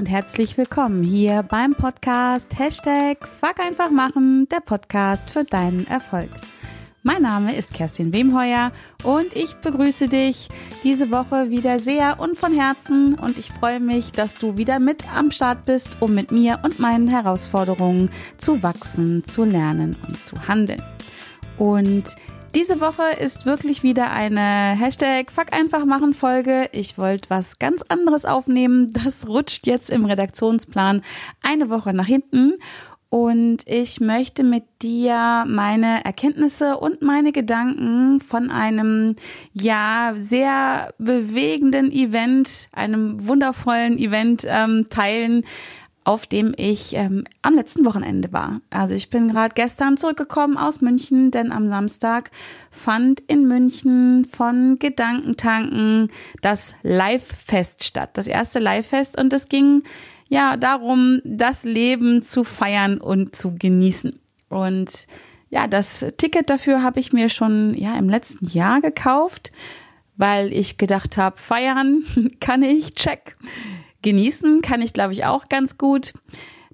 und herzlich willkommen hier beim Podcast #FuckEinfachMachen, der Podcast für deinen Erfolg. Mein Name ist Kerstin Wemheuer und ich begrüße dich diese Woche wieder sehr und von Herzen und ich freue mich, dass du wieder mit am Start bist, um mit mir und meinen Herausforderungen zu wachsen, zu lernen und zu handeln. Und diese Woche ist wirklich wieder eine #FuckEinfachMachen-Folge. Ich wollte was ganz anderes aufnehmen. Das rutscht jetzt im Redaktionsplan eine Woche nach hinten. Und ich möchte mit dir meine Erkenntnisse und meine Gedanken von einem, ja, sehr bewegenden Event, einem wundervollen Event teilen, auf dem ich am letzten Wochenende war. Also ich bin gerade gestern zurückgekommen aus München, denn am Samstag fand in München von Gedankentanken das Live-Fest statt, das erste Live-Fest. Und es ging ja darum, das Leben zu feiern und zu genießen. Und ja, das Ticket dafür habe ich mir schon im letzten Jahr gekauft, weil ich gedacht habe, feiern kann ich, check. Genießen kann ich, glaube ich, auch ganz gut.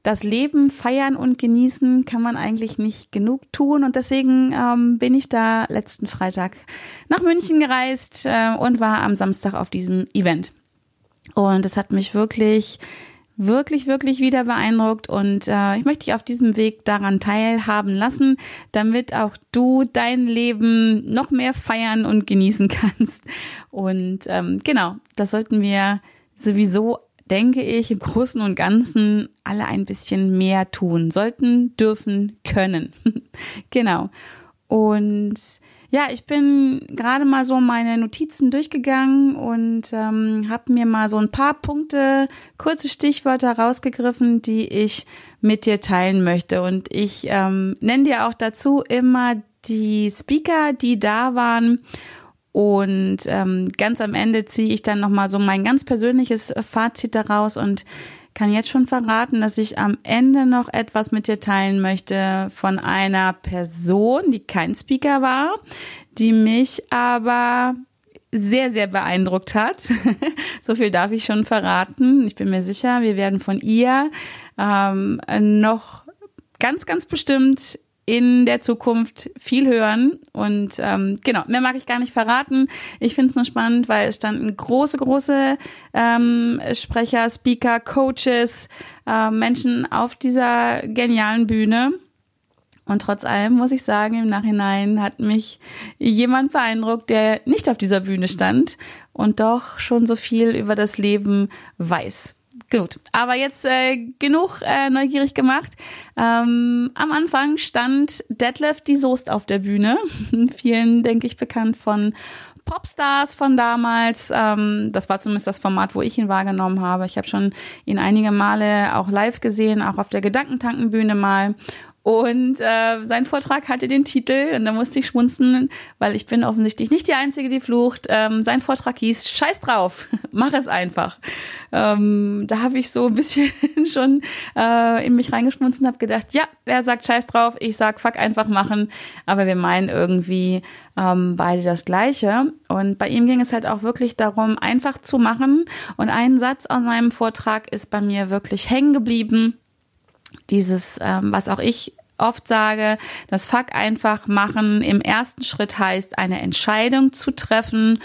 Das Leben feiern und genießen kann man eigentlich nicht genug tun. Und deswegen bin ich da letzten Freitag nach München gereist und war am Samstag auf diesem Event. Und es hat mich wirklich wieder beeindruckt. Und ich möchte dich auf diesem Weg daran teilhaben lassen, damit auch du dein Leben noch mehr feiern und genießen kannst. Und genau, das sollten wir sowieso, denke ich, im Großen und Ganzen alle ein bisschen mehr tun. Sollten, dürfen, können. Genau. Und ja, ich bin gerade mal so meine Notizen durchgegangen und habe mir mal so ein paar Punkte, kurze Stichwörter rausgegriffen, die ich mit dir teilen möchte. Und ich nenne dir auch dazu immer die Speaker, die da waren. Und ganz am Ende ziehe ich dann nochmal so mein ganz persönliches Fazit daraus und kann jetzt schon verraten, dass ich am Ende noch etwas mit dir teilen möchte von einer Person, die kein Speaker war, die mich aber sehr, sehr beeindruckt hat. So viel darf ich schon verraten. Ich bin mir sicher, wir werden von ihr noch ganz bestimmt in der Zukunft viel hören und genau, mehr mag ich gar nicht verraten. Ich finde es nur spannend, weil es standen große Sprecher, Speaker, Coaches, Menschen auf dieser genialen Bühne. Und trotz allem muss ich sagen, im Nachhinein hat mich jemand beeindruckt, der nicht auf dieser Bühne stand und doch schon so viel über das Leben weiß. Gut, aber jetzt genug neugierig gemacht. Am Anfang stand Detlef D! Soost auf der Bühne. Vielen, denke ich, bekannt von Popstars von damals. Das war zumindest das Format, wo ich ihn wahrgenommen habe. Ich habe schon ihn einige Male auch live gesehen, auch auf der Gedankentankenbühne mal. Und sein Vortrag hatte den Titel, und da musste ich schmunzeln, weil ich bin offensichtlich nicht die Einzige, die flucht. Sein Vortrag hieß, scheiß drauf, mach es einfach. Da habe ich so ein bisschen schon in mich reingeschmunzelt und habe gedacht, ja, er sagt scheiß drauf, ich sag fuck einfach machen. Aber wir meinen irgendwie beide das Gleiche. Und bei ihm ging es halt auch wirklich darum, einfach zu machen. Und ein Satz aus seinem Vortrag ist bei mir wirklich hängen geblieben. Dieses, was auch ich oft sage, das Fuck einfach machen im ersten Schritt heißt, eine Entscheidung zu treffen,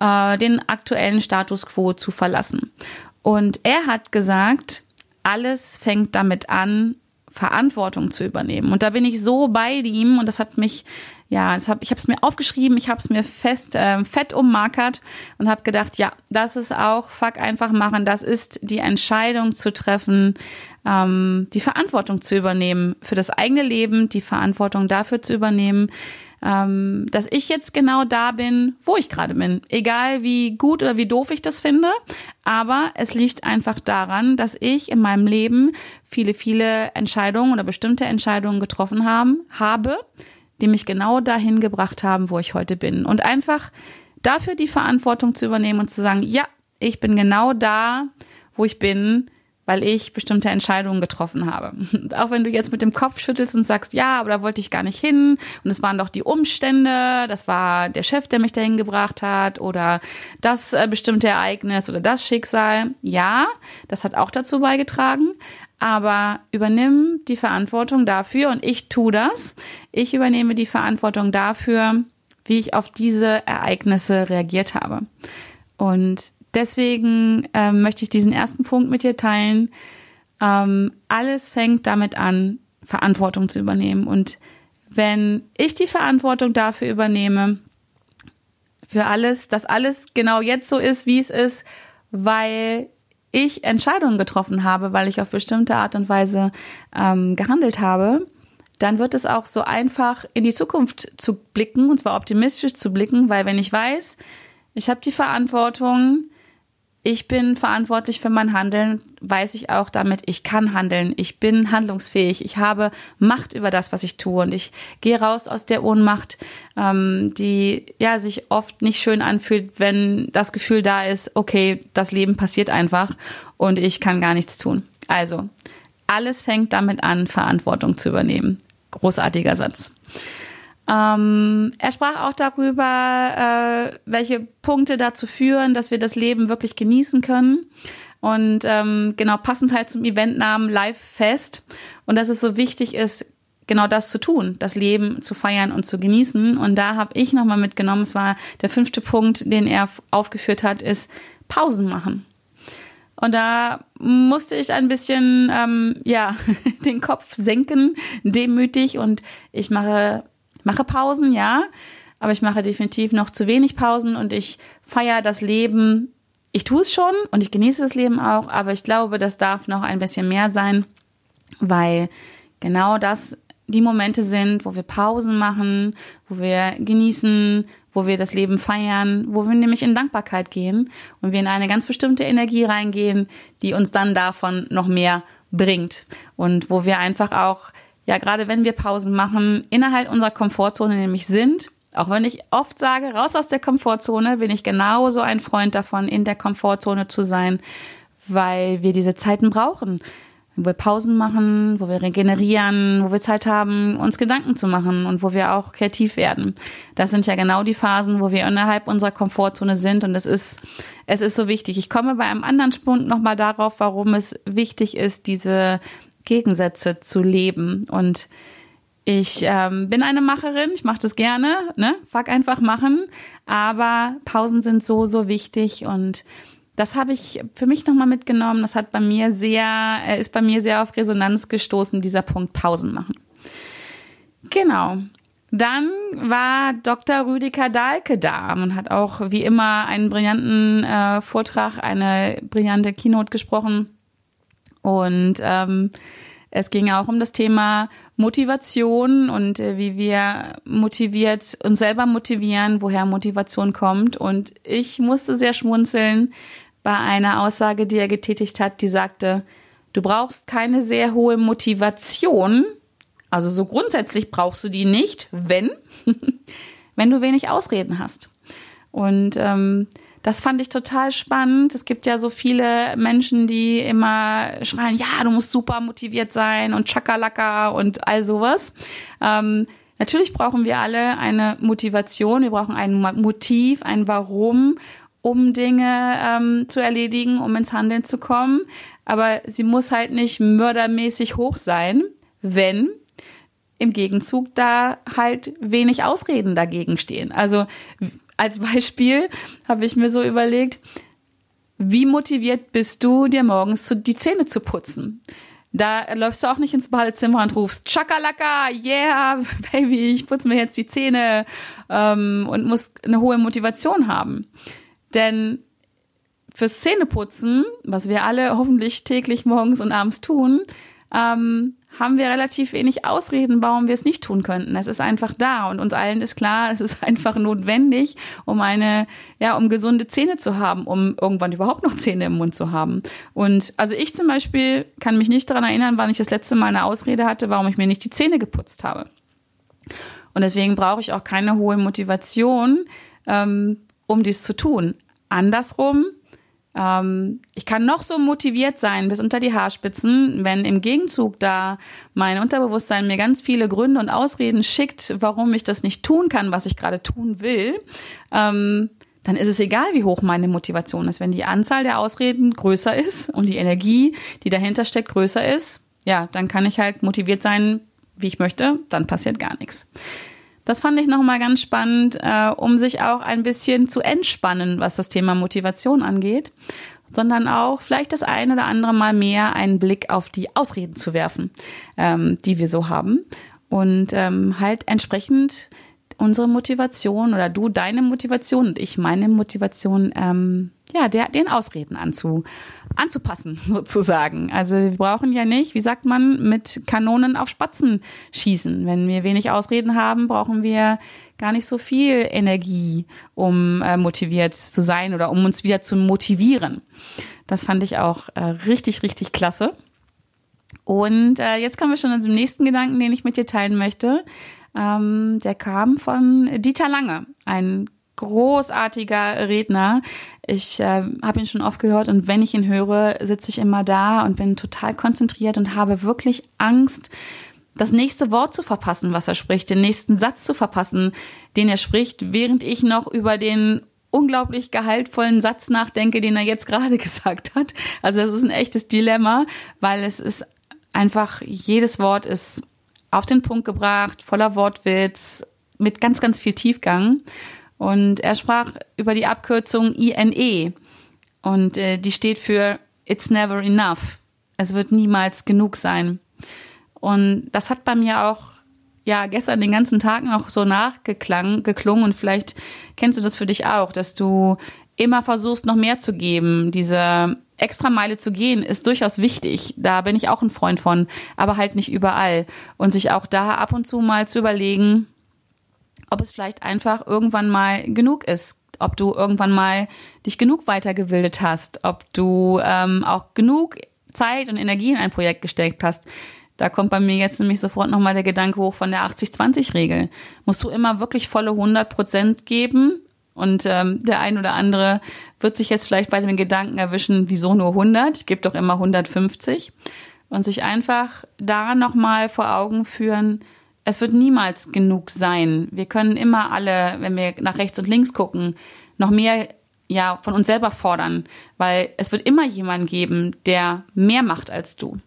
den aktuellen Status quo zu verlassen. Und er hat gesagt, alles fängt damit an, Verantwortung zu übernehmen. Und da bin ich so bei ihm und das hat mich, ja, ich habe es mir aufgeschrieben, ich habe es mir fett ummarkert und habe gedacht, ja, das ist auch Fuck einfach machen, das ist die Entscheidung zu treffen, die Verantwortung zu übernehmen für das eigene Leben, die Verantwortung dafür zu übernehmen, dass ich jetzt genau da bin, wo ich gerade bin. Egal wie gut oder wie doof ich das finde, aber es liegt einfach daran, dass ich in meinem Leben viele Entscheidungen oder bestimmte Entscheidungen getroffen habe, die mich genau dahin gebracht haben, wo ich heute bin. Und einfach dafür die Verantwortung zu übernehmen und zu sagen, ja, ich bin genau da, wo ich bin, weil ich bestimmte Entscheidungen getroffen habe. Und auch wenn du jetzt mit dem Kopf schüttelst und sagst, ja, aber da wollte ich gar nicht hin und es waren doch die Umstände, das war der Chef, der mich dahin gebracht hat oder das bestimmte Ereignis oder das Schicksal. Ja, das hat auch dazu beigetragen, aber übernimm die Verantwortung dafür und ich tue das. Ich übernehme die Verantwortung dafür, wie ich auf diese Ereignisse reagiert habe. Und deswegen möchte ich diesen ersten Punkt mit dir teilen. Alles fängt damit an, Verantwortung zu übernehmen. Und wenn ich die Verantwortung dafür übernehme, für alles, dass alles genau jetzt so ist, wie es ist, weil ich Entscheidungen getroffen habe, weil ich auf bestimmte Art und Weise gehandelt habe, dann wird es auch so einfach, in die Zukunft zu blicken, und zwar optimistisch zu blicken, weil wenn ich weiß, ich habe die Verantwortung, ich bin verantwortlich für mein Handeln, weiß ich auch damit, ich kann handeln, ich bin handlungsfähig, ich habe Macht über das, was ich tue und ich gehe raus aus der Ohnmacht, die ja sich oft nicht schön anfühlt, wenn das Gefühl da ist, okay, das Leben passiert einfach und ich kann gar nichts tun. Also, alles fängt damit an, Verantwortung zu übernehmen. Großartiger Satz. Er sprach auch darüber, welche Punkte dazu führen, dass wir das Leben wirklich genießen können. Und genau, passend halt zum Eventnamen Live-Fest. Und dass es so wichtig ist, genau das zu tun, das Leben zu feiern und zu genießen. Und da habe ich nochmal mitgenommen, es war der 5. Punkt, den er aufgeführt hat, ist Pausen machen. Und da musste ich ein bisschen den Kopf senken, demütig. Und ich mache Pausen, ja, aber ich mache definitiv noch zu wenig Pausen und ich feiere das Leben. Ich tue es schon und ich genieße das Leben auch, aber ich glaube, das darf noch ein bisschen mehr sein, weil genau das die Momente sind, wo wir Pausen machen, wo wir genießen, wo wir das Leben feiern, wo wir nämlich in Dankbarkeit gehen und wir in eine ganz bestimmte Energie reingehen, die uns dann davon noch mehr bringt und wo wir einfach auch, ja, gerade wenn wir Pausen machen, innerhalb unserer Komfortzone nämlich sind, auch wenn ich oft sage, raus aus der Komfortzone, bin ich genauso ein Freund davon, in der Komfortzone zu sein, weil wir diese Zeiten brauchen, wo wir Pausen machen, wo wir regenerieren, wo wir Zeit haben, uns Gedanken zu machen und wo wir auch kreativ werden. Das sind ja genau die Phasen, wo wir innerhalb unserer Komfortzone sind und es ist so wichtig. Ich komme bei einem anderen Punkt nochmal darauf, warum es wichtig ist, diese Gegensätze zu leben. Und ich bin eine Macherin, ich mache das gerne, ne? Fuck einfach machen, aber Pausen sind so, so wichtig und das habe ich für mich nochmal mitgenommen, das hat ist bei mir sehr auf Resonanz gestoßen, dieser Punkt Pausen machen. Genau. Dann war Dr. Rüdiger Dahlke da und hat auch wie immer einen brillanten Vortrag, eine brillante Keynote gesprochen. Und es ging auch um das Thema Motivation und wie wir uns selber motivieren, woher Motivation kommt. Und ich musste sehr schmunzeln bei einer Aussage, die er getätigt hat, die sagte, du brauchst keine sehr hohe Motivation, also so grundsätzlich brauchst du die nicht, wenn du wenig Ausreden hast. Und das fand ich total spannend. Es gibt ja so viele Menschen, die immer schreien, ja, du musst super motiviert sein und Chakalaka und all sowas. Natürlich brauchen wir alle eine Motivation, wir brauchen ein Motiv, ein Warum, um Dinge zu erledigen, um ins Handeln zu kommen. Aber sie muss halt nicht mördermäßig hoch sein, wenn im Gegenzug da halt wenig Ausreden dagegen stehen. Also als Beispiel habe ich mir so überlegt, wie motiviert bist du, dir morgens die Zähne zu putzen? Da läufst du auch nicht ins Badezimmer und rufst, Chakalaka, yeah, Baby, ich putze mir jetzt die Zähne und musst eine hohe Motivation haben. Denn fürs Zähneputzen, was wir alle hoffentlich täglich morgens und abends tun, haben wir relativ wenig Ausreden, warum wir es nicht tun könnten. Es ist einfach da und uns allen ist klar, es ist einfach notwendig, um gesunde Zähne zu haben, um irgendwann überhaupt noch Zähne im Mund zu haben. Und also ich zum Beispiel kann mich nicht daran erinnern, wann ich das letzte Mal eine Ausrede hatte, warum ich mir nicht die Zähne geputzt habe. Und deswegen brauche ich auch keine hohe Motivation, um dies zu tun. Andersrum, Ich kann noch so motiviert sein bis unter die Haarspitzen, wenn im Gegenzug da mein Unterbewusstsein mir ganz viele Gründe und Ausreden schickt, warum ich das nicht tun kann, was ich gerade tun will, dann ist es egal, wie hoch meine Motivation ist. Wenn die Anzahl der Ausreden größer ist und die Energie, die dahinter steckt, größer ist, ja, dann kann ich halt motiviert sein, wie ich möchte, dann passiert gar nichts. Das fand ich nochmal ganz spannend, um sich auch ein bisschen zu entspannen, was das Thema Motivation angeht, sondern auch vielleicht das ein oder andere Mal mehr einen Blick auf die Ausreden zu werfen, die wir so haben und halt entsprechend unsere Motivation oder du deine Motivation und ich meine Motivation den Ausreden anzupassen sozusagen. Also wir brauchen ja nicht, wie sagt man, mit Kanonen auf Spatzen schießen. Wenn wir wenig Ausreden haben, brauchen wir gar nicht so viel Energie, um motiviert zu sein oder um uns wieder zu motivieren. Das fand ich auch richtig, richtig klasse. Und jetzt kommen wir schon zum nächsten Gedanken, den ich mit dir teilen möchte. Der kam von Dieter Lange, ein großartiger Redner. Ich habe ihn schon oft gehört und wenn ich ihn höre, sitze ich immer da und bin total konzentriert und habe wirklich Angst, das nächste Wort zu verpassen, was er spricht, den nächsten Satz zu verpassen, den er spricht, während ich noch über den unglaublich gehaltvollen Satz nachdenke, den er jetzt gerade gesagt hat. Also es ist ein echtes Dilemma, weil es ist einfach, jedes Wort ist auf den Punkt gebracht, voller Wortwitz, mit ganz, ganz viel Tiefgang. Und er sprach über die Abkürzung INE und die steht für It's never enough. Es wird niemals genug sein. Und das hat bei mir auch gestern den ganzen Tag noch so nachgeklungen und vielleicht kennst du das für dich auch, dass du immer versuchst, noch mehr zu geben. Diese Extrameile zu gehen ist durchaus wichtig. Da bin ich auch ein Freund von, aber halt nicht überall. Und sich auch da ab und zu mal zu überlegen, ob es vielleicht einfach irgendwann mal genug ist, ob du irgendwann mal dich genug weitergebildet hast, ob du auch genug Zeit und Energie in ein Projekt gesteckt hast. Da kommt bei mir jetzt nämlich sofort nochmal der Gedanke hoch von der 80-20-Regel. Musst du immer wirklich volle 100% geben? Und der ein oder andere wird sich jetzt vielleicht bei dem Gedanken erwischen, wieso nur 100? Ich gebe doch immer 150. Und sich einfach da nochmal vor Augen führen, es wird niemals genug sein. Wir können immer alle, wenn wir nach rechts und links gucken, noch mehr von uns selber fordern, weil es wird immer jemanden geben, der mehr macht als du.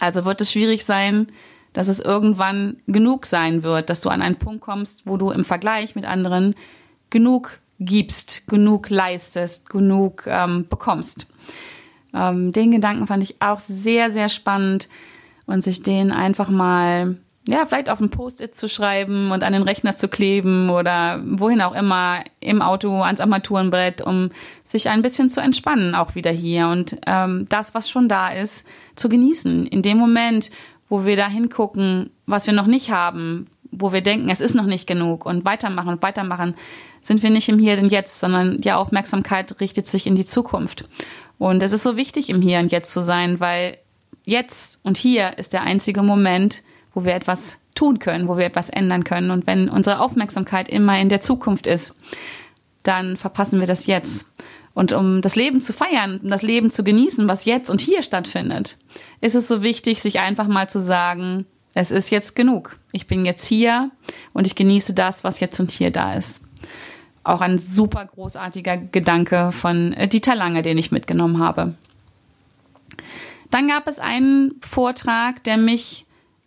Also wird es schwierig sein, dass es irgendwann genug sein wird, dass du an einen Punkt kommst, wo du im Vergleich mit anderen genug gibst, genug leistest, genug bekommst. Den Gedanken fand ich auch sehr, sehr spannend und sich den einfach mal vielleicht auf ein Post-it zu schreiben und an den Rechner zu kleben oder wohin auch immer, im Auto, ans Armaturenbrett, um sich ein bisschen zu entspannen auch wieder hier und das, was schon da ist, zu genießen. In dem Moment, wo wir da hingucken, was wir noch nicht haben, wo wir denken, es ist noch nicht genug und weitermachen, sind wir nicht im Hier und Jetzt, sondern die Aufmerksamkeit richtet sich in die Zukunft. Und es ist so wichtig, im Hier und Jetzt zu sein, weil jetzt und hier ist der einzige Moment, wo wir etwas tun können, wo wir etwas ändern können. Und wenn unsere Aufmerksamkeit immer in der Zukunft ist, dann verpassen wir das Jetzt. Und um das Leben zu feiern, um das Leben zu genießen, was jetzt und hier stattfindet, ist es so wichtig, sich einfach mal zu sagen, es ist jetzt genug. Ich bin jetzt hier und ich genieße das, was jetzt und hier da ist. Auch ein super großartiger Gedanke von Dieter Lange, den ich mitgenommen habe. Dann gab es einen Vortrag, der mich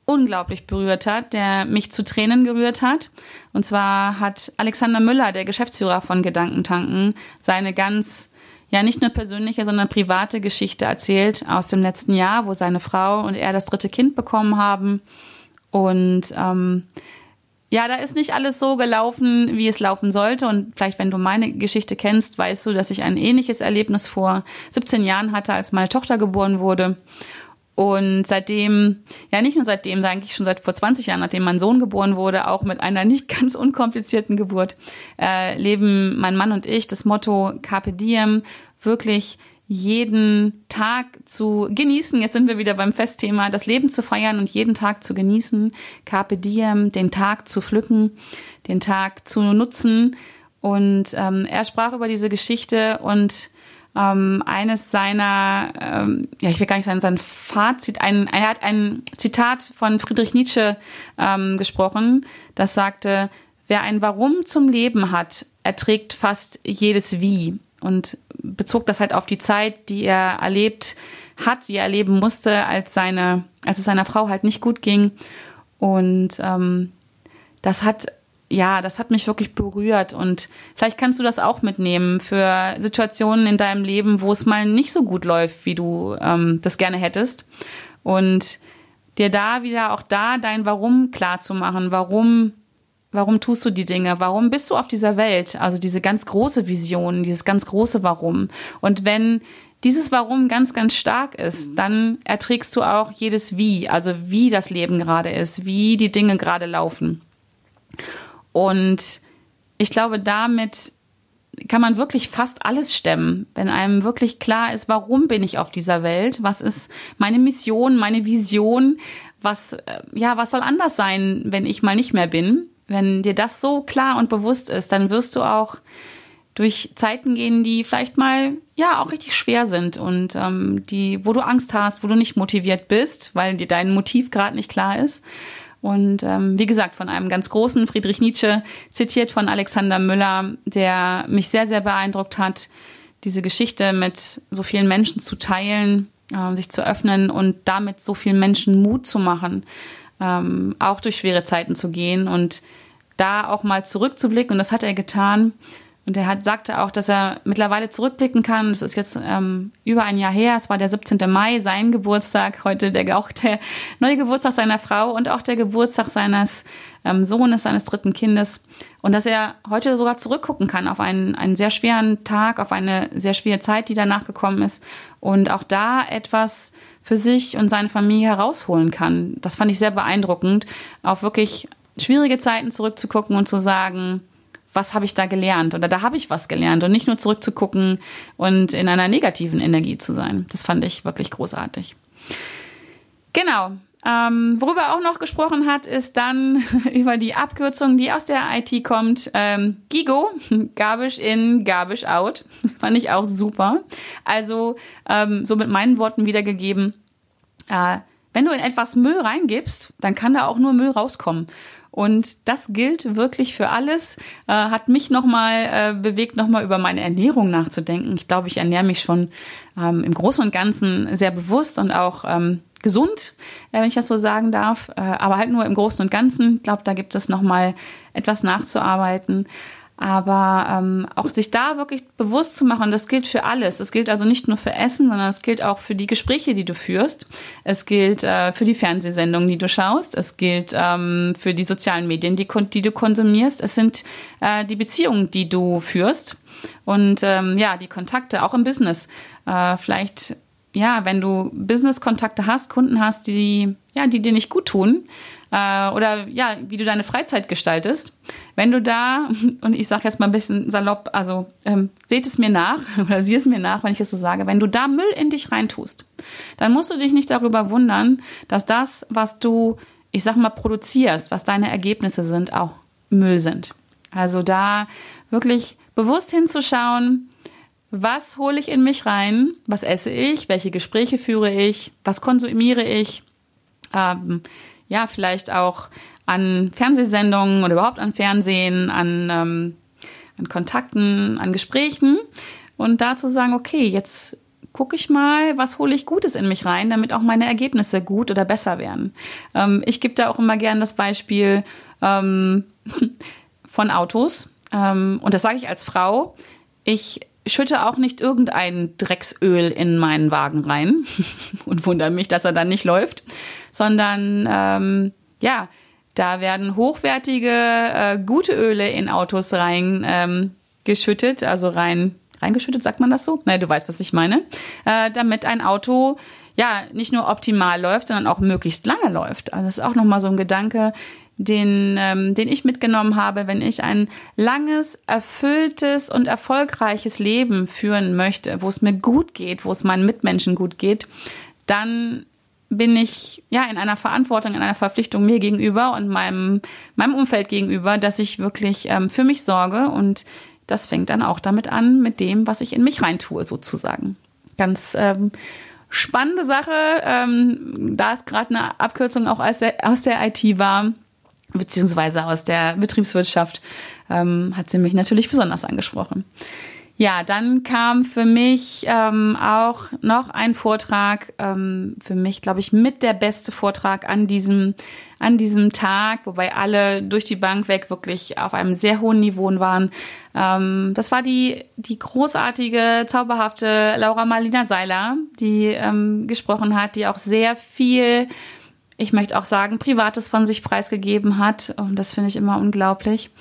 unglaublich berührt hat, der mich zu Tränen gerührt hat. Und zwar hat Alexander Müller, der Geschäftsführer von Gedankentanken, seine ganz, nicht nur persönliche, sondern private Geschichte erzählt aus dem letzten Jahr, wo seine Frau und er das 3. Kind bekommen haben. Und da ist nicht alles so gelaufen, wie es laufen sollte. Und vielleicht, wenn du meine Geschichte kennst, weißt du, dass ich ein ähnliches Erlebnis vor 17 Jahren hatte, als meine Tochter geboren wurde. Und seitdem, nicht nur seitdem, eigentlich schon seit vor 20 Jahren, nachdem mein Sohn geboren wurde, auch mit einer nicht ganz unkomplizierten Geburt, leben mein Mann und ich das Motto Carpe Diem, wirklich jeden Tag zu genießen. Jetzt sind wir wieder beim Festthema, das Leben zu feiern und jeden Tag zu genießen. Carpe Diem, den Tag zu pflücken, den Tag zu nutzen. Und er sprach über diese Geschichte und eines seiner, ja, ich will gar nicht sagen, sein Fazit, er hat ein Zitat von Friedrich Nietzsche gesprochen, das sagte, wer ein Warum zum Leben hat, erträgt fast jedes Wie. Und bezog das halt auf die Zeit, die er erlebt hat, die er erleben musste, als es seiner Frau halt nicht gut ging. Und das hat mich wirklich berührt. Und vielleicht kannst du das auch mitnehmen für Situationen in deinem Leben, wo es mal nicht so gut läuft, wie du das gerne hättest. Und dir da wieder auch da dein Warum klar zu machen, Warum tust du die Dinge? Warum bist du auf dieser Welt? Also diese ganz große Vision, dieses ganz große Warum. Und wenn dieses Warum ganz, ganz stark ist, dann erträgst du auch jedes Wie, also wie das Leben gerade ist, wie die Dinge gerade laufen. Und ich glaube, damit kann man wirklich fast alles stemmen, wenn einem wirklich klar ist, warum bin ich auf dieser Welt? Was ist meine Mission, meine Vision? Was soll anders sein, wenn ich mal nicht mehr bin? Wenn dir das so klar und bewusst ist, dann wirst du auch durch Zeiten gehen, die vielleicht mal ja auch richtig schwer sind und wo du Angst hast, wo du nicht motiviert bist, weil dir dein Motiv gerade nicht klar ist. Und wie gesagt, von einem ganz großen Friedrich Nietzsche, zitiert von Alexander Müller, der mich sehr, sehr beeindruckt hat, diese Geschichte mit so vielen Menschen zu teilen, sich zu öffnen und damit so vielen Menschen Mut zu machen. Auch durch schwere Zeiten zu gehen und da auch mal zurückzublicken. Und das hat er getan. Und er sagte auch, dass er mittlerweile zurückblicken kann. Das ist jetzt über ein Jahr her. Es war der 17. Mai, sein Geburtstag. Heute auch der neue Geburtstag seiner Frau und auch der Geburtstag seines Sohnes, seines dritten Kindes. Und dass er heute sogar zurückgucken kann auf einen sehr schweren Tag, auf eine sehr schwere Zeit, die danach gekommen ist. Und auch da etwas für sich und seine Familie herausholen kann. Das fand ich sehr beeindruckend, auf wirklich schwierige Zeiten zurückzugucken und zu sagen, was habe ich da gelernt oder da habe ich was gelernt und nicht nur zurückzugucken und in einer negativen Energie zu sein. Das fand ich wirklich großartig. Genau. Worüber er auch noch gesprochen hat, ist dann über die Abkürzung, die aus der IT kommt. GIGO, Garbage in, Garbage out. Fand ich auch super. Also so mit meinen Worten wiedergegeben, wenn du in etwas Müll reingibst, dann kann da auch nur Müll rauskommen. Und das gilt wirklich für alles. Hat mich nochmal bewegt, nochmal über meine Ernährung nachzudenken. Ich glaube, ich ernähre mich schon im Großen und Ganzen sehr bewusst und auch gesund, wenn ich das so sagen darf, aber halt nur im Großen und Ganzen. Ich glaube, da gibt es nochmal etwas nachzuarbeiten. Aber auch sich da wirklich bewusst zu machen, das gilt für alles. Es gilt also nicht nur für Essen, sondern es gilt auch für die Gespräche, die du führst. Es gilt für die Fernsehsendungen, die du schaust. Es gilt für die sozialen Medien, die du konsumierst. Es sind die Beziehungen, die du führst. Und die Kontakte, auch im Business. Vielleicht... Ja, wenn du Business-Kontakte hast, Kunden hast, die dir nicht gut tun oder wie du deine Freizeit gestaltest, wenn du da, und ich sage jetzt mal ein bisschen salopp, also seht es mir nach oder sieh es mir nach, wenn ich es so sage, wenn du da Müll in dich reintust, dann musst du dich nicht darüber wundern, dass das, was du, ich sag mal, produzierst, was deine Ergebnisse sind, auch Müll sind. Also da wirklich bewusst hinzuschauen, was hole ich in mich rein? Was esse ich? Welche Gespräche führe ich? Was konsumiere ich? Vielleicht auch an Fernsehsendungen oder überhaupt an Fernsehen, an Kontakten, an Gesprächen. Und da zu sagen, okay, jetzt gucke ich mal, was hole ich Gutes in mich rein, damit auch meine Ergebnisse gut oder besser werden. Ich gebe da auch immer gern das Beispiel von Autos. Und das sage ich als Frau. Ich schütte auch nicht irgendein Drecksöl in meinen Wagen rein und wundere mich, dass er dann nicht läuft, sondern da werden hochwertige, gute Öle in Autos reingeschüttet, reingeschüttet, sagt man das so? Naja, du weißt, was ich meine, damit ein Auto nicht nur optimal läuft, sondern auch möglichst lange läuft. Also das ist auch nochmal so ein Gedanke, den ich mitgenommen habe, wenn ich ein langes, erfülltes und erfolgreiches Leben führen möchte, wo es mir gut geht, wo es meinen Mitmenschen gut geht, dann bin ich in einer Verantwortung, in einer Verpflichtung mir gegenüber und meinem Umfeld gegenüber, dass ich wirklich für mich sorge und Das fängt dann auch damit an, mit dem, was ich in mich reintue, sozusagen. Ganz spannende Sache, da es gerade eine Abkürzung auch aus der IT war, beziehungsweise aus der Betriebswirtschaft, hat sie mich natürlich besonders angesprochen. Ja, dann kam für mich auch noch ein Vortrag, für mich, glaube ich, mit der beste Vortrag an diesem Tag, wobei alle durch die Bank weg wirklich auf einem sehr hohen Niveau waren. Das war die großartige, zauberhafte Laura Marlina Seiler, die gesprochen hat, die auch sehr viel, ich möchte auch sagen, Privates von sich preisgegeben hat. Und das finde ich immer unglaublich.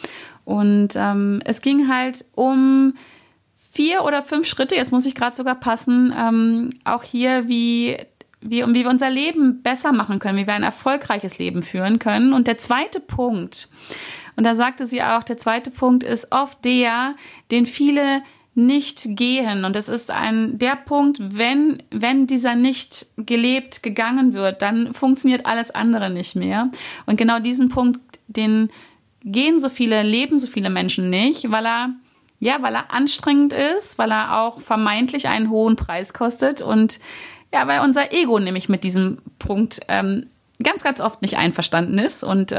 Und es ging halt um 4 oder 5 Schritte, jetzt muss ich gerade sogar passen, auch hier, wie wir unser Leben besser machen können, wie wir ein erfolgreiches Leben führen können. Und der zweite Punkt, und da sagte sie auch, der zweite Punkt ist oft der, den viele nicht gehen. Und das ist der Punkt, wenn dieser nicht gelebt, gegangen wird, dann funktioniert alles andere nicht mehr. Und genau diesen Punkt, den gehen so viele, leben so viele Menschen nicht, weil er anstrengend ist, weil er auch vermeintlich einen hohen Preis kostet und ja, weil unser Ego nämlich mit diesem Punkt ganz, ganz oft nicht einverstanden ist. Und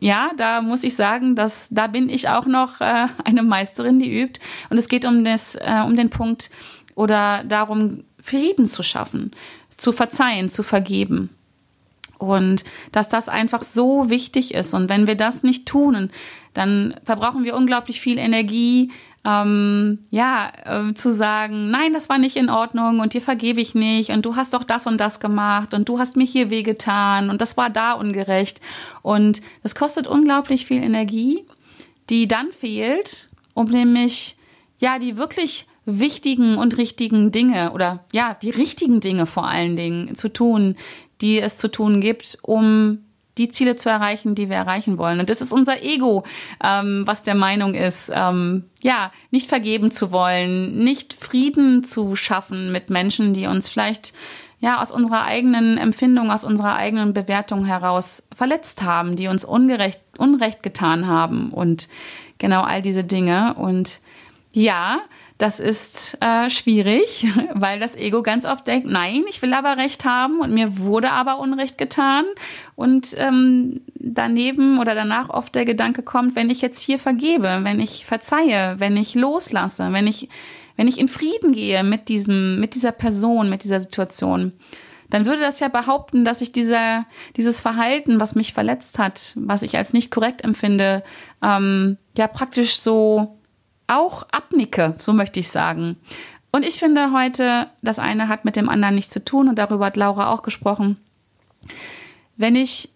ja, da muss ich sagen, da bin ich auch noch eine Meisterin, die übt. Und es geht um den Punkt oder darum, Frieden zu schaffen, zu verzeihen, zu vergeben. Und dass das einfach so wichtig ist. Und wenn wir das nicht tun, dann verbrauchen wir unglaublich viel Energie, zu sagen, nein, das war nicht in Ordnung und dir vergebe ich nicht und du hast doch das und das gemacht und du hast mir hier wehgetan und das war da ungerecht. Und das kostet unglaublich viel Energie, die dann fehlt, um nämlich, ja, die wirklich wichtigen und richtigen Dinge oder, ja, die richtigen Dinge vor allen Dingen zu tun, die es zu tun gibt, um die Ziele zu erreichen, die wir erreichen wollen. Und das ist unser Ego, was der Meinung ist, nicht vergeben zu wollen, nicht Frieden zu schaffen mit Menschen, die uns vielleicht ja aus unserer eigenen Empfindung, aus unserer eigenen Bewertung heraus verletzt haben, die uns Unrecht getan haben und genau all diese Dinge. Und ja, das ist schwierig, weil das Ego ganz oft denkt, nein, ich will aber Recht haben und mir wurde aber Unrecht getan. Und daneben oder danach oft der Gedanke kommt, wenn ich jetzt hier vergebe, wenn ich verzeihe, wenn ich loslasse, wenn ich in Frieden gehe mit dieser Person, mit dieser Situation, dann würde das ja behaupten, dass ich dieses Verhalten, was mich verletzt hat, was ich als nicht korrekt empfinde, praktisch so auch abnicke, so möchte ich sagen. Und ich finde heute, das eine hat mit dem anderen nichts zu tun und darüber hat Laura auch gesprochen. Wenn ich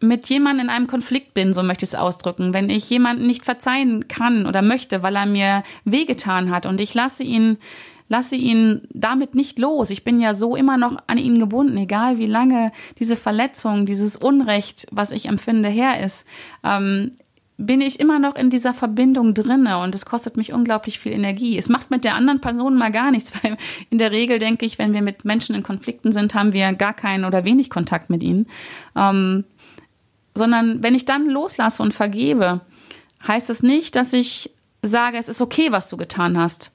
mit jemandem in einem Konflikt bin, so möchte ich es ausdrücken, wenn ich jemanden nicht verzeihen kann oder möchte, weil er mir wehgetan hat und ich lasse ihn damit nicht los. Ich bin ja so immer noch an ihn gebunden, egal wie lange diese Verletzung, dieses Unrecht, was ich empfinde, her ist, bin ich immer noch in dieser Verbindung drinne und es kostet mich unglaublich viel Energie. Es macht mit der anderen Person mal gar nichts, weil in der Regel denke ich, wenn wir mit Menschen in Konflikten sind, haben wir gar keinen oder wenig Kontakt mit ihnen. Sondern wenn ich dann loslasse und vergebe, heißt es nicht, dass ich sage, es ist okay, was du getan hast.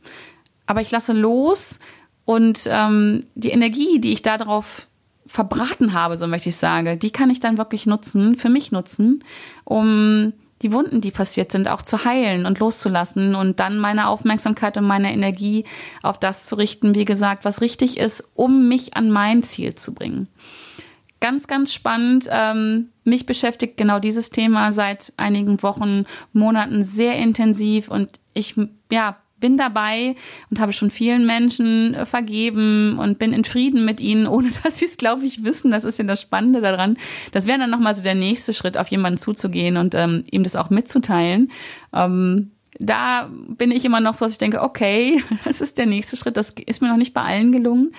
Aber ich lasse los und die Energie, die ich darauf verbraten habe, so möchte ich sagen, die kann ich dann wirklich nutzen, für mich nutzen, um die Wunden, die passiert sind, auch zu heilen und loszulassen und dann meine Aufmerksamkeit und meine Energie auf das zu richten, wie gesagt, was richtig ist, um mich an mein Ziel zu bringen. Ganz, ganz spannend. Mich beschäftigt genau dieses Thema seit einigen Wochen, Monaten sehr intensiv und ich bin dabei und habe schon vielen Menschen vergeben und bin in Frieden mit ihnen, ohne dass sie es, glaube ich, wissen. Das ist ja das Spannende daran. Das wäre dann nochmal so der nächste Schritt, auf jemanden zuzugehen und ihm das auch mitzuteilen. Da bin ich immer noch so, dass ich denke, okay, das ist der nächste Schritt. Das ist mir noch nicht bei allen gelungen.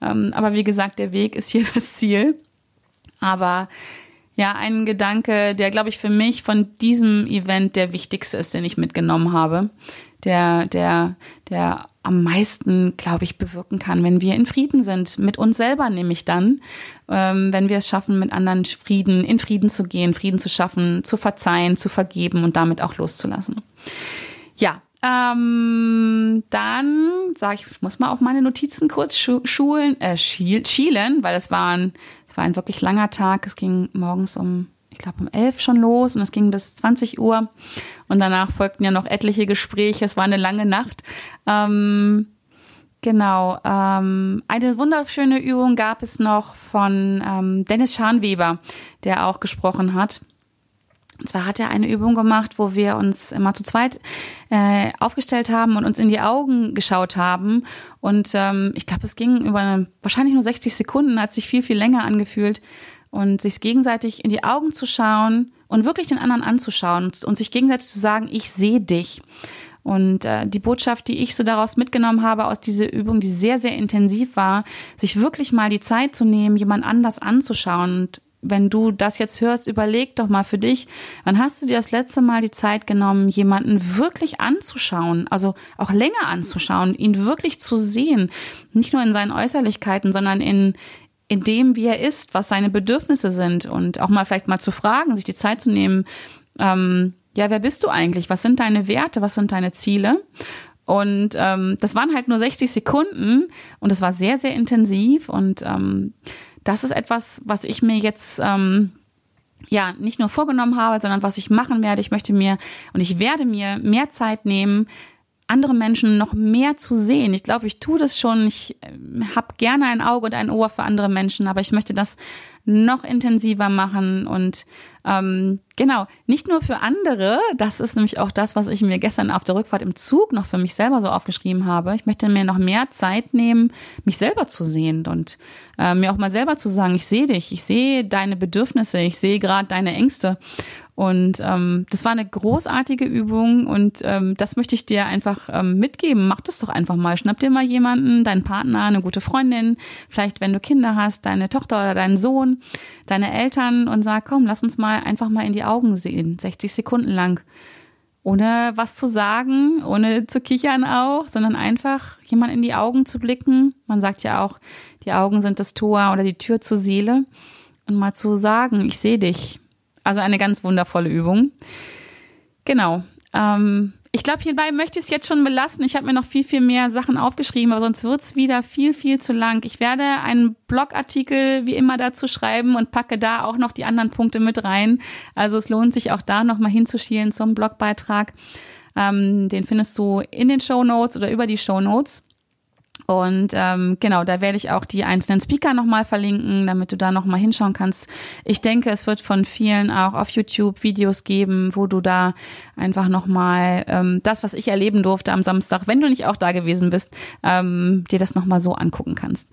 Aber wie gesagt, der Weg ist hier das Ziel. Aber ja, ein Gedanke, der, glaube ich, für mich von diesem Event der wichtigste ist, den ich mitgenommen habe, der am meisten, glaube ich, bewirken kann, wenn wir in Frieden sind, mit uns selber nämlich dann, wenn wir es schaffen, mit anderen in Frieden zu gehen, Frieden zu schaffen, zu verzeihen, zu vergeben und damit auch loszulassen. Ja, Dann sage ich, ich muss mal auf meine Notizen kurz schielen, weil es war ein wirklich langer Tag. Es ging morgens um 11 schon los und es ging bis 20 Uhr. Und danach folgten ja noch etliche Gespräche. Es war eine lange Nacht. Eine wunderschöne Übung gab es noch von Dennis Scharnweber, der auch gesprochen hat. Und zwar hat er eine Übung gemacht, wo wir uns immer zu zweit aufgestellt haben und uns in die Augen geschaut haben. Und ich glaube, es ging über wahrscheinlich nur 60 Sekunden, hat sich viel, viel länger angefühlt. Und sich gegenseitig in die Augen zu schauen und wirklich den anderen anzuschauen und sich gegenseitig zu sagen, ich sehe dich. Und die Botschaft, die ich so daraus mitgenommen habe aus dieser Übung, die sehr, sehr intensiv war, sich wirklich mal die Zeit zu nehmen, jemand anders anzuschauen. Und wenn du das jetzt hörst, überleg doch mal für dich, wann hast du dir das letzte Mal die Zeit genommen, jemanden wirklich anzuschauen, also auch länger anzuschauen, ihn wirklich zu sehen, nicht nur in seinen Äußerlichkeiten, sondern in dem, wie er ist, was seine Bedürfnisse sind und auch mal vielleicht mal zu fragen, sich die Zeit zu nehmen, wer bist du eigentlich? Was sind deine Werte? Was sind deine Ziele? Und das waren halt nur 60 Sekunden und das war sehr, sehr intensiv. Und das ist etwas, was ich mir jetzt nicht nur vorgenommen habe, sondern was ich machen werde. Ich werde mir mehr Zeit nehmen, andere Menschen noch mehr zu sehen. Ich glaube, ich tue das schon. Ich habe gerne ein Auge und ein Ohr für andere Menschen, aber ich möchte das noch intensiver machen und nicht nur für andere. Das ist nämlich auch das, was ich mir gestern auf der Rückfahrt im Zug noch für mich selber so aufgeschrieben habe. Ich möchte mir noch mehr Zeit nehmen, mich selber zu sehen und mir auch mal selber zu sagen, ich sehe dich, ich sehe deine Bedürfnisse, ich sehe gerade deine Ängste. Und das war eine großartige Übung und das möchte ich dir einfach mitgeben. Mach das doch einfach mal. Schnapp dir mal jemanden, deinen Partner, eine gute Freundin, vielleicht wenn du Kinder hast, deine Tochter oder deinen Sohn, deine Eltern und sag, komm, lass uns mal einfach mal in die Augen sehen, 60 Sekunden lang. Ohne was zu sagen, ohne zu kichern auch, sondern einfach jemand in die Augen zu blicken. Man sagt ja auch, die Augen sind das Tor oder die Tür zur Seele. Und mal zu sagen, ich sehe dich. Also eine ganz wundervolle Übung. Genau. Ich glaube, hierbei möchte ich es jetzt schon belassen. Ich habe mir noch viel, viel mehr Sachen aufgeschrieben, aber sonst wird es wieder viel, viel zu lang. Ich werde einen Blogartikel wie immer dazu schreiben und packe da auch noch die anderen Punkte mit rein. Also es lohnt sich auch da nochmal hinzuschielen zum Blogbeitrag. Den findest du in den Shownotes oder über die Shownotes. Und da werde ich auch die einzelnen Speaker nochmal verlinken, damit du da nochmal hinschauen kannst. Ich denke, es wird von vielen auch auf YouTube Videos geben, wo du da einfach nochmal das, was ich erleben durfte am Samstag, wenn du nicht auch da gewesen bist, dir das nochmal so angucken kannst.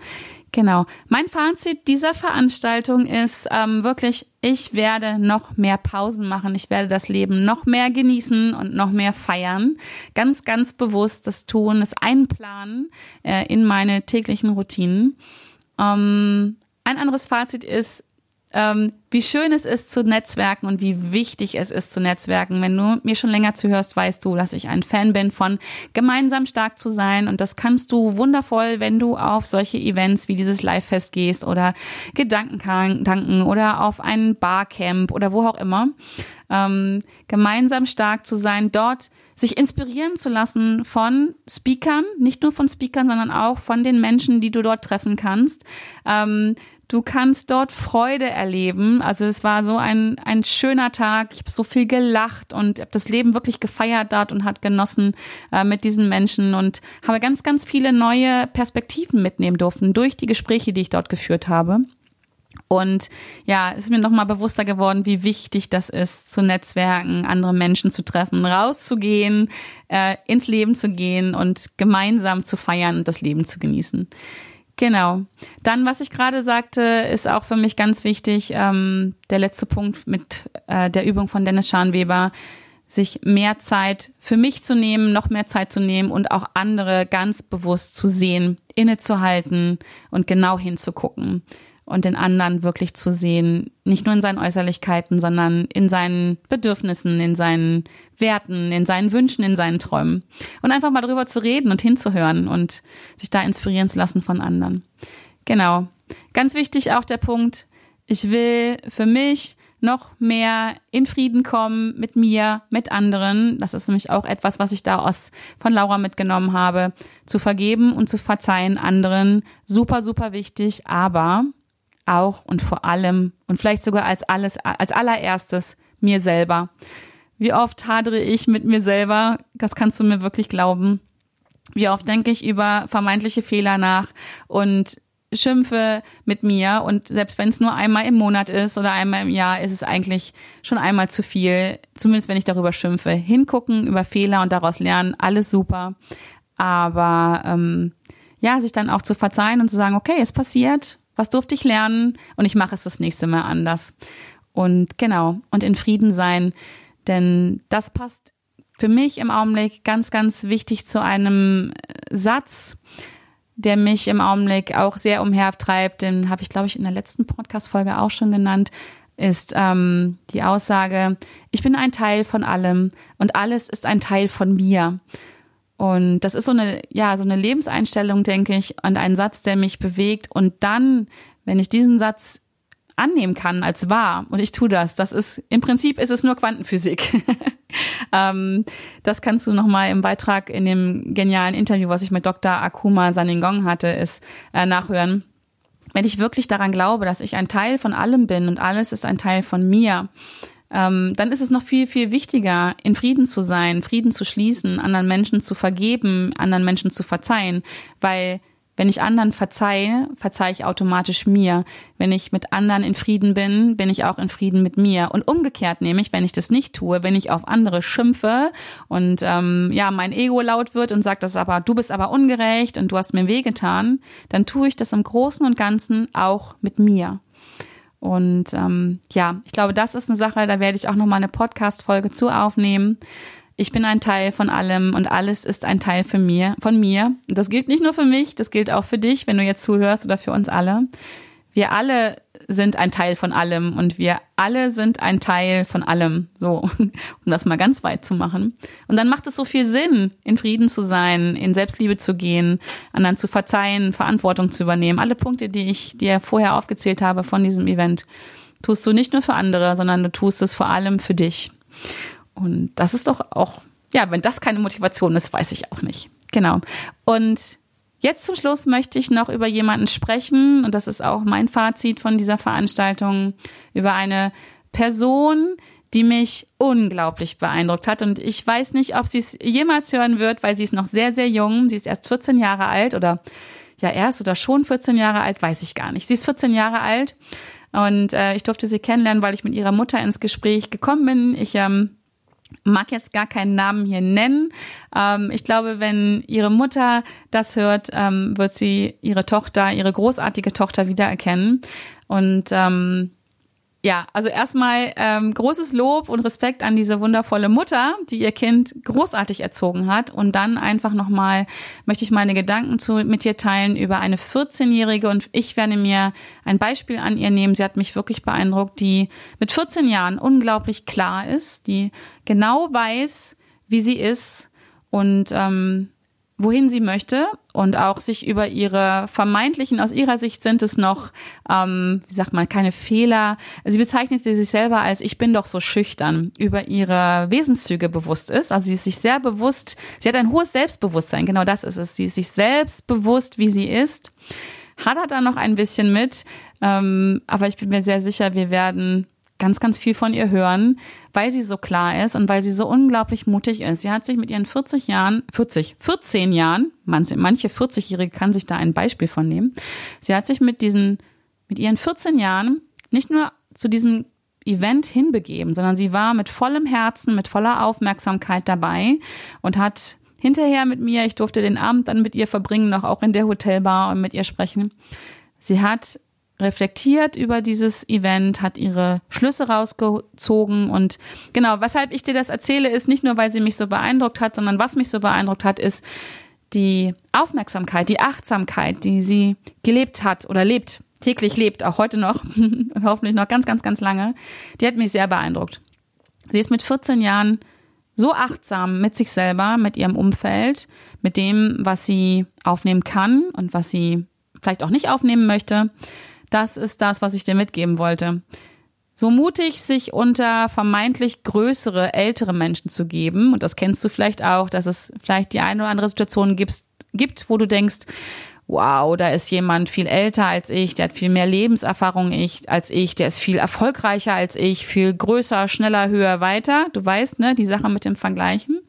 Genau. Mein Fazit dieser Veranstaltung ist wirklich, ich werde noch mehr Pausen machen. Ich werde das Leben noch mehr genießen und noch mehr feiern. Ganz, ganz bewusst das tun, das einplanen in meine täglichen Routinen. Ein anderes Fazit ist, wie schön es ist zu netzwerken und wie wichtig es ist zu netzwerken. Wenn du mir schon länger zuhörst, weißt du, dass ich ein Fan bin von gemeinsam stark zu sein. Und das kannst du wundervoll, wenn du auf solche Events wie dieses Live-Fest gehst oder Gedankentanken oder auf ein Barcamp oder wo auch immer. Gemeinsam stark zu sein, dort sich inspirieren zu lassen von Speakern, nicht nur von Speakern, sondern auch von den Menschen, die du dort treffen kannst. Du kannst dort Freude erleben. Also es war so ein schöner Tag. Ich habe so viel gelacht und habe das Leben wirklich gefeiert dort und hat genossen mit diesen Menschen und habe ganz, ganz viele neue Perspektiven mitnehmen dürfen durch die Gespräche, die ich dort geführt habe. Und ja, es ist mir nochmal bewusster geworden, wie wichtig das ist, zu netzwerken, andere Menschen zu treffen, rauszugehen, ins Leben zu gehen und gemeinsam zu feiern und das Leben zu genießen. Genau. Dann, was ich gerade sagte, ist auch für mich ganz wichtig, der letzte Punkt mit der Übung von Dennis Scharnweber, sich mehr Zeit für mich zu nehmen, noch mehr Zeit zu nehmen und auch andere ganz bewusst zu sehen, innezuhalten und genau hinzugucken und den anderen wirklich zu sehen, nicht nur in seinen Äußerlichkeiten, sondern in seinen Bedürfnissen, in seinen Werten, in seinen Wünschen, in seinen Träumen. Und einfach mal drüber zu reden und hinzuhören und sich da inspirieren zu lassen von anderen. Genau. Ganz wichtig auch der Punkt, ich will für mich noch mehr in Frieden kommen mit mir, mit anderen. Das ist nämlich auch etwas, was ich da von Laura mitgenommen habe. Zu vergeben und zu verzeihen anderen. Super, super wichtig, aber auch und vor allem und vielleicht sogar als allererstes mir selber. Wie oft hadere ich mit mir selber? Das kannst du mir wirklich glauben. Wie oft denke ich über vermeintliche Fehler nach und schimpfe mit mir, und selbst wenn es nur einmal im Monat ist oder einmal im Jahr, ist es eigentlich schon einmal zu viel, zumindest wenn ich darüber schimpfe. Hingucken über Fehler und daraus lernen, alles super, aber ja, sich dann auch zu verzeihen und zu sagen, okay, es passiert, was durfte ich lernen und ich mache es das nächste Mal anders und genau, und in Frieden sein, denn das passt für mich im Augenblick ganz, ganz wichtig zu einem Satz, der mich im Augenblick auch sehr umhertreibt, den habe ich, glaube ich, in der letzten Podcast-Folge auch schon genannt, ist die Aussage, ich bin ein Teil von allem und alles ist ein Teil von mir. Und das ist so eine Lebenseinstellung, denke ich, und ein Satz, der mich bewegt. Und dann, wenn ich diesen Satz annehmen kann als wahr, und ich tue das ist, im Prinzip ist es nur Quantenphysik. Das kannst du nochmal im Beitrag in dem genialen Interview, was ich mit Dr. Akuma Saningong hatte, nachhören. Wenn ich wirklich daran glaube, dass ich ein Teil von allem bin und alles ist ein Teil von mir, dann ist es noch viel, viel wichtiger, in Frieden zu sein, Frieden zu schließen, anderen Menschen zu vergeben, anderen Menschen zu verzeihen, weil wenn ich anderen verzeihe, verzeihe ich automatisch mir. Wenn ich mit anderen in Frieden bin, bin ich auch in Frieden mit mir. Und umgekehrt nämlich, wenn ich das nicht tue, wenn ich auf andere schimpfe und mein Ego laut wird und sagt, du bist aber ungerecht und du hast mir wehgetan, dann tue ich das im Großen und Ganzen auch mit mir. Und ich glaube, das ist eine Sache, da werde ich auch nochmal eine Podcast-Folge zu aufnehmen. Ich bin ein Teil von allem und alles ist ein Teil von mir. Das gilt nicht nur für mich, das gilt auch für dich, wenn du jetzt zuhörst, oder für uns alle. Wir alle sind ein Teil von allem und wir alle sind ein Teil von allem. So, um das mal ganz weit zu machen. Und dann macht es so viel Sinn, in Frieden zu sein, in Selbstliebe zu gehen, anderen zu verzeihen, Verantwortung zu übernehmen. Alle Punkte, die ich dir vorher aufgezählt habe von diesem Event, tust du nicht nur für andere, sondern du tust es vor allem für dich. Und das ist doch auch, wenn das keine Motivation ist, weiß ich auch nicht. Genau. Und jetzt zum Schluss möchte ich noch über jemanden sprechen, und das ist auch mein Fazit von dieser Veranstaltung, über eine Person, die mich unglaublich beeindruckt hat. Und ich weiß nicht, ob sie es jemals hören wird, weil sie ist noch sehr, sehr jung. Sie ist erst 14 Jahre alt schon 14 Jahre alt, weiß ich gar nicht. Sie ist 14 Jahre alt und ich durfte sie kennenlernen, weil ich mit ihrer Mutter ins Gespräch gekommen bin. Ich mag jetzt gar keinen Namen hier nennen. Ich glaube, wenn ihre Mutter das hört, wird sie ihre großartige Tochter wiedererkennen. Und also erstmal großes Lob und Respekt an diese wundervolle Mutter, die ihr Kind großartig erzogen hat. Und dann einfach nochmal möchte ich meine Gedanken mit dir teilen über eine 14-Jährige. Und ich werde mir ein Beispiel an ihr nehmen. Sie hat mich wirklich beeindruckt, die mit 14 Jahren unglaublich klar ist, die genau weiß, wie sie ist und wohin sie möchte und auch sich über ihre vermeintlichen, aus ihrer Sicht sind es noch, keine Fehler. Sie bezeichnete sich selber als, ich bin doch so schüchtern, über ihre Wesenszüge bewusst ist. Also sie ist sich sehr bewusst, sie hat ein hohes Selbstbewusstsein, genau das ist es. Sie ist sich selbst bewusst, wie sie ist, hadert da noch ein bisschen mit, aber ich bin mir sehr sicher, wir werden ganz, ganz viel von ihr hören, weil sie so klar ist und weil sie so unglaublich mutig ist. Sie hat sich mit ihren 14 Jahren, manche 40-Jährige kann sich da ein Beispiel von nehmen, sie hat sich mit ihren 14 Jahren nicht nur zu diesem Event hinbegeben, sondern sie war mit vollem Herzen, mit voller Aufmerksamkeit dabei und hat hinterher mit mir, ich durfte den Abend dann mit ihr verbringen, noch auch in der Hotelbar und mit ihr sprechen, sie hat reflektiert über dieses Event, hat ihre Schlüsse rausgezogen und genau, weshalb ich dir das erzähle, ist nicht nur, weil sie mich so beeindruckt hat, sondern was mich so beeindruckt hat, ist die Aufmerksamkeit, die Achtsamkeit, die sie gelebt hat oder täglich lebt, auch heute noch und hoffentlich noch ganz, ganz, ganz lange, die hat mich sehr beeindruckt. Sie ist mit 14 Jahren so achtsam mit sich selber, mit ihrem Umfeld, mit dem, was sie aufnehmen kann und was sie vielleicht auch nicht aufnehmen möchte. Das ist das, was ich dir mitgeben wollte. So mutig, sich unter vermeintlich größere, ältere Menschen zu geben, und das kennst du vielleicht auch, dass es vielleicht die eine oder andere Situation gibt, wo du denkst, wow, da ist jemand viel älter als ich, der hat viel mehr Lebenserfahrung als ich, der ist viel erfolgreicher als ich, viel größer, schneller, höher, weiter. Du weißt, ne, die Sache mit dem Vergleichen.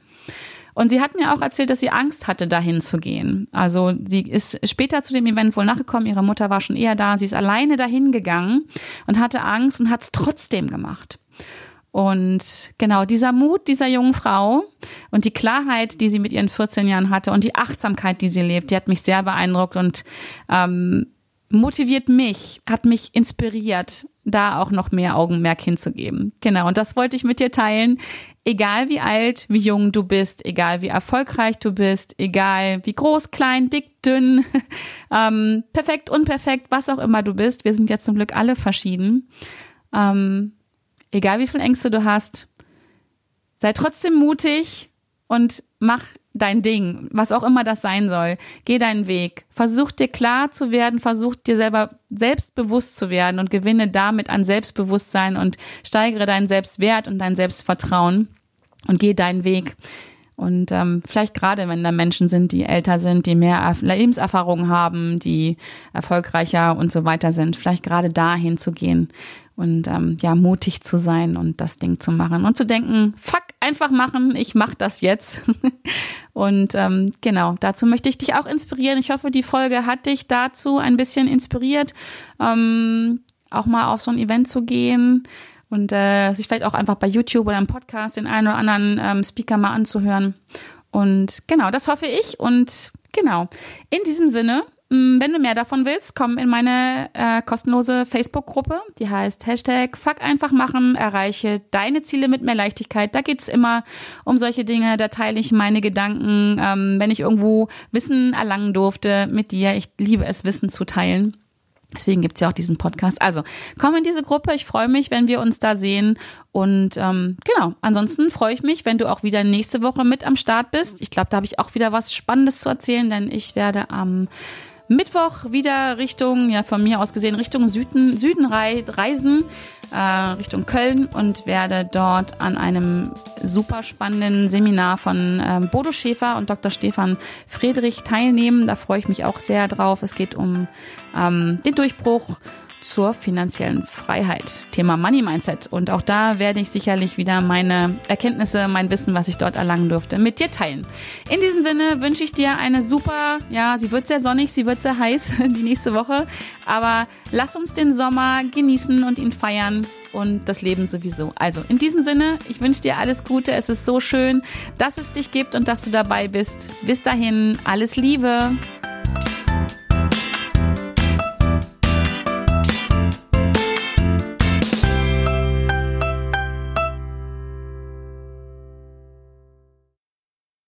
Und sie hat mir auch erzählt, dass sie Angst hatte, dahin zu gehen. Also sie ist später zu dem Event wohl nachgekommen, ihre Mutter war schon eher da, sie ist alleine dahin gegangen und hatte Angst und hat es trotzdem gemacht. Und genau, dieser Mut dieser jungen Frau und die Klarheit, die sie mit ihren 14 Jahren hatte und die Achtsamkeit, die sie lebt, die hat mich sehr beeindruckt und motiviert mich, hat mich inspiriert, da auch noch mehr Augenmerk hinzugeben. Genau, und das wollte ich mit dir teilen. Egal wie alt, wie jung du bist, egal wie erfolgreich du bist, egal wie groß, klein, dick, dünn, perfekt, unperfekt, was auch immer du bist. Wir sind jetzt zum Glück alle verschieden. Egal wie viele Ängste du hast, sei trotzdem mutig und mach dein Ding, was auch immer das sein soll. Geh deinen Weg. Versuch dir klar zu werden, versuch dir selber selbstbewusst zu werden und gewinne damit an Selbstbewusstsein und steigere deinen Selbstwert und dein Selbstvertrauen und geh deinen Weg. Und vielleicht gerade, wenn da Menschen sind, die älter sind, die mehr Lebenserfahrung haben, die erfolgreicher und so weiter sind, vielleicht gerade dahin zu gehen. Und ja, mutig zu sein und das Ding zu machen und zu denken, fuck, einfach machen, ich mach das jetzt. Und genau, dazu möchte ich dich auch inspirieren. Ich hoffe, die Folge hat dich dazu ein bisschen inspiriert, auch mal auf so ein Event zu gehen und sich vielleicht auch einfach bei YouTube oder im Podcast den einen oder anderen Speaker mal anzuhören. Und genau, das hoffe ich. Und genau, in diesem Sinne, wenn du mehr davon willst, komm in meine kostenlose Facebook-Gruppe, die heißt #fuckeinfachmachen, erreiche deine Ziele mit mehr Leichtigkeit. Da geht's immer um solche Dinge, da teile ich meine Gedanken, wenn ich irgendwo Wissen erlangen durfte mit dir. Ich liebe es, Wissen zu teilen. Deswegen gibt's ja auch diesen Podcast. Also komm in diese Gruppe, ich freue mich, wenn wir uns da sehen. Und genau, ansonsten freue ich mich, wenn du auch wieder nächste Woche mit am Start bist. Ich glaube, da habe ich auch wieder was Spannendes zu erzählen, denn ich werde am Mittwoch wieder Richtung, ja von mir aus gesehen, Richtung Süden reisen, Richtung Köln und werde dort an einem super spannenden Seminar von Bodo Schäfer und Dr. Stefan Friedrich teilnehmen. Da freue ich mich auch sehr drauf. Es geht um den Durchbruch zur finanziellen Freiheit, Thema Money Mindset. Und auch da werde ich sicherlich wieder meine Erkenntnisse, mein Wissen, was ich dort erlangen durfte, mit dir teilen. In diesem Sinne wünsche ich dir eine super, ja, sie wird sehr sonnig, sie wird sehr heiß die nächste Woche, aber lass uns den Sommer genießen und ihn feiern und das Leben sowieso. Also in diesem Sinne, ich wünsche dir alles Gute, es ist so schön, dass es dich gibt und dass du dabei bist. Bis dahin, alles Liebe!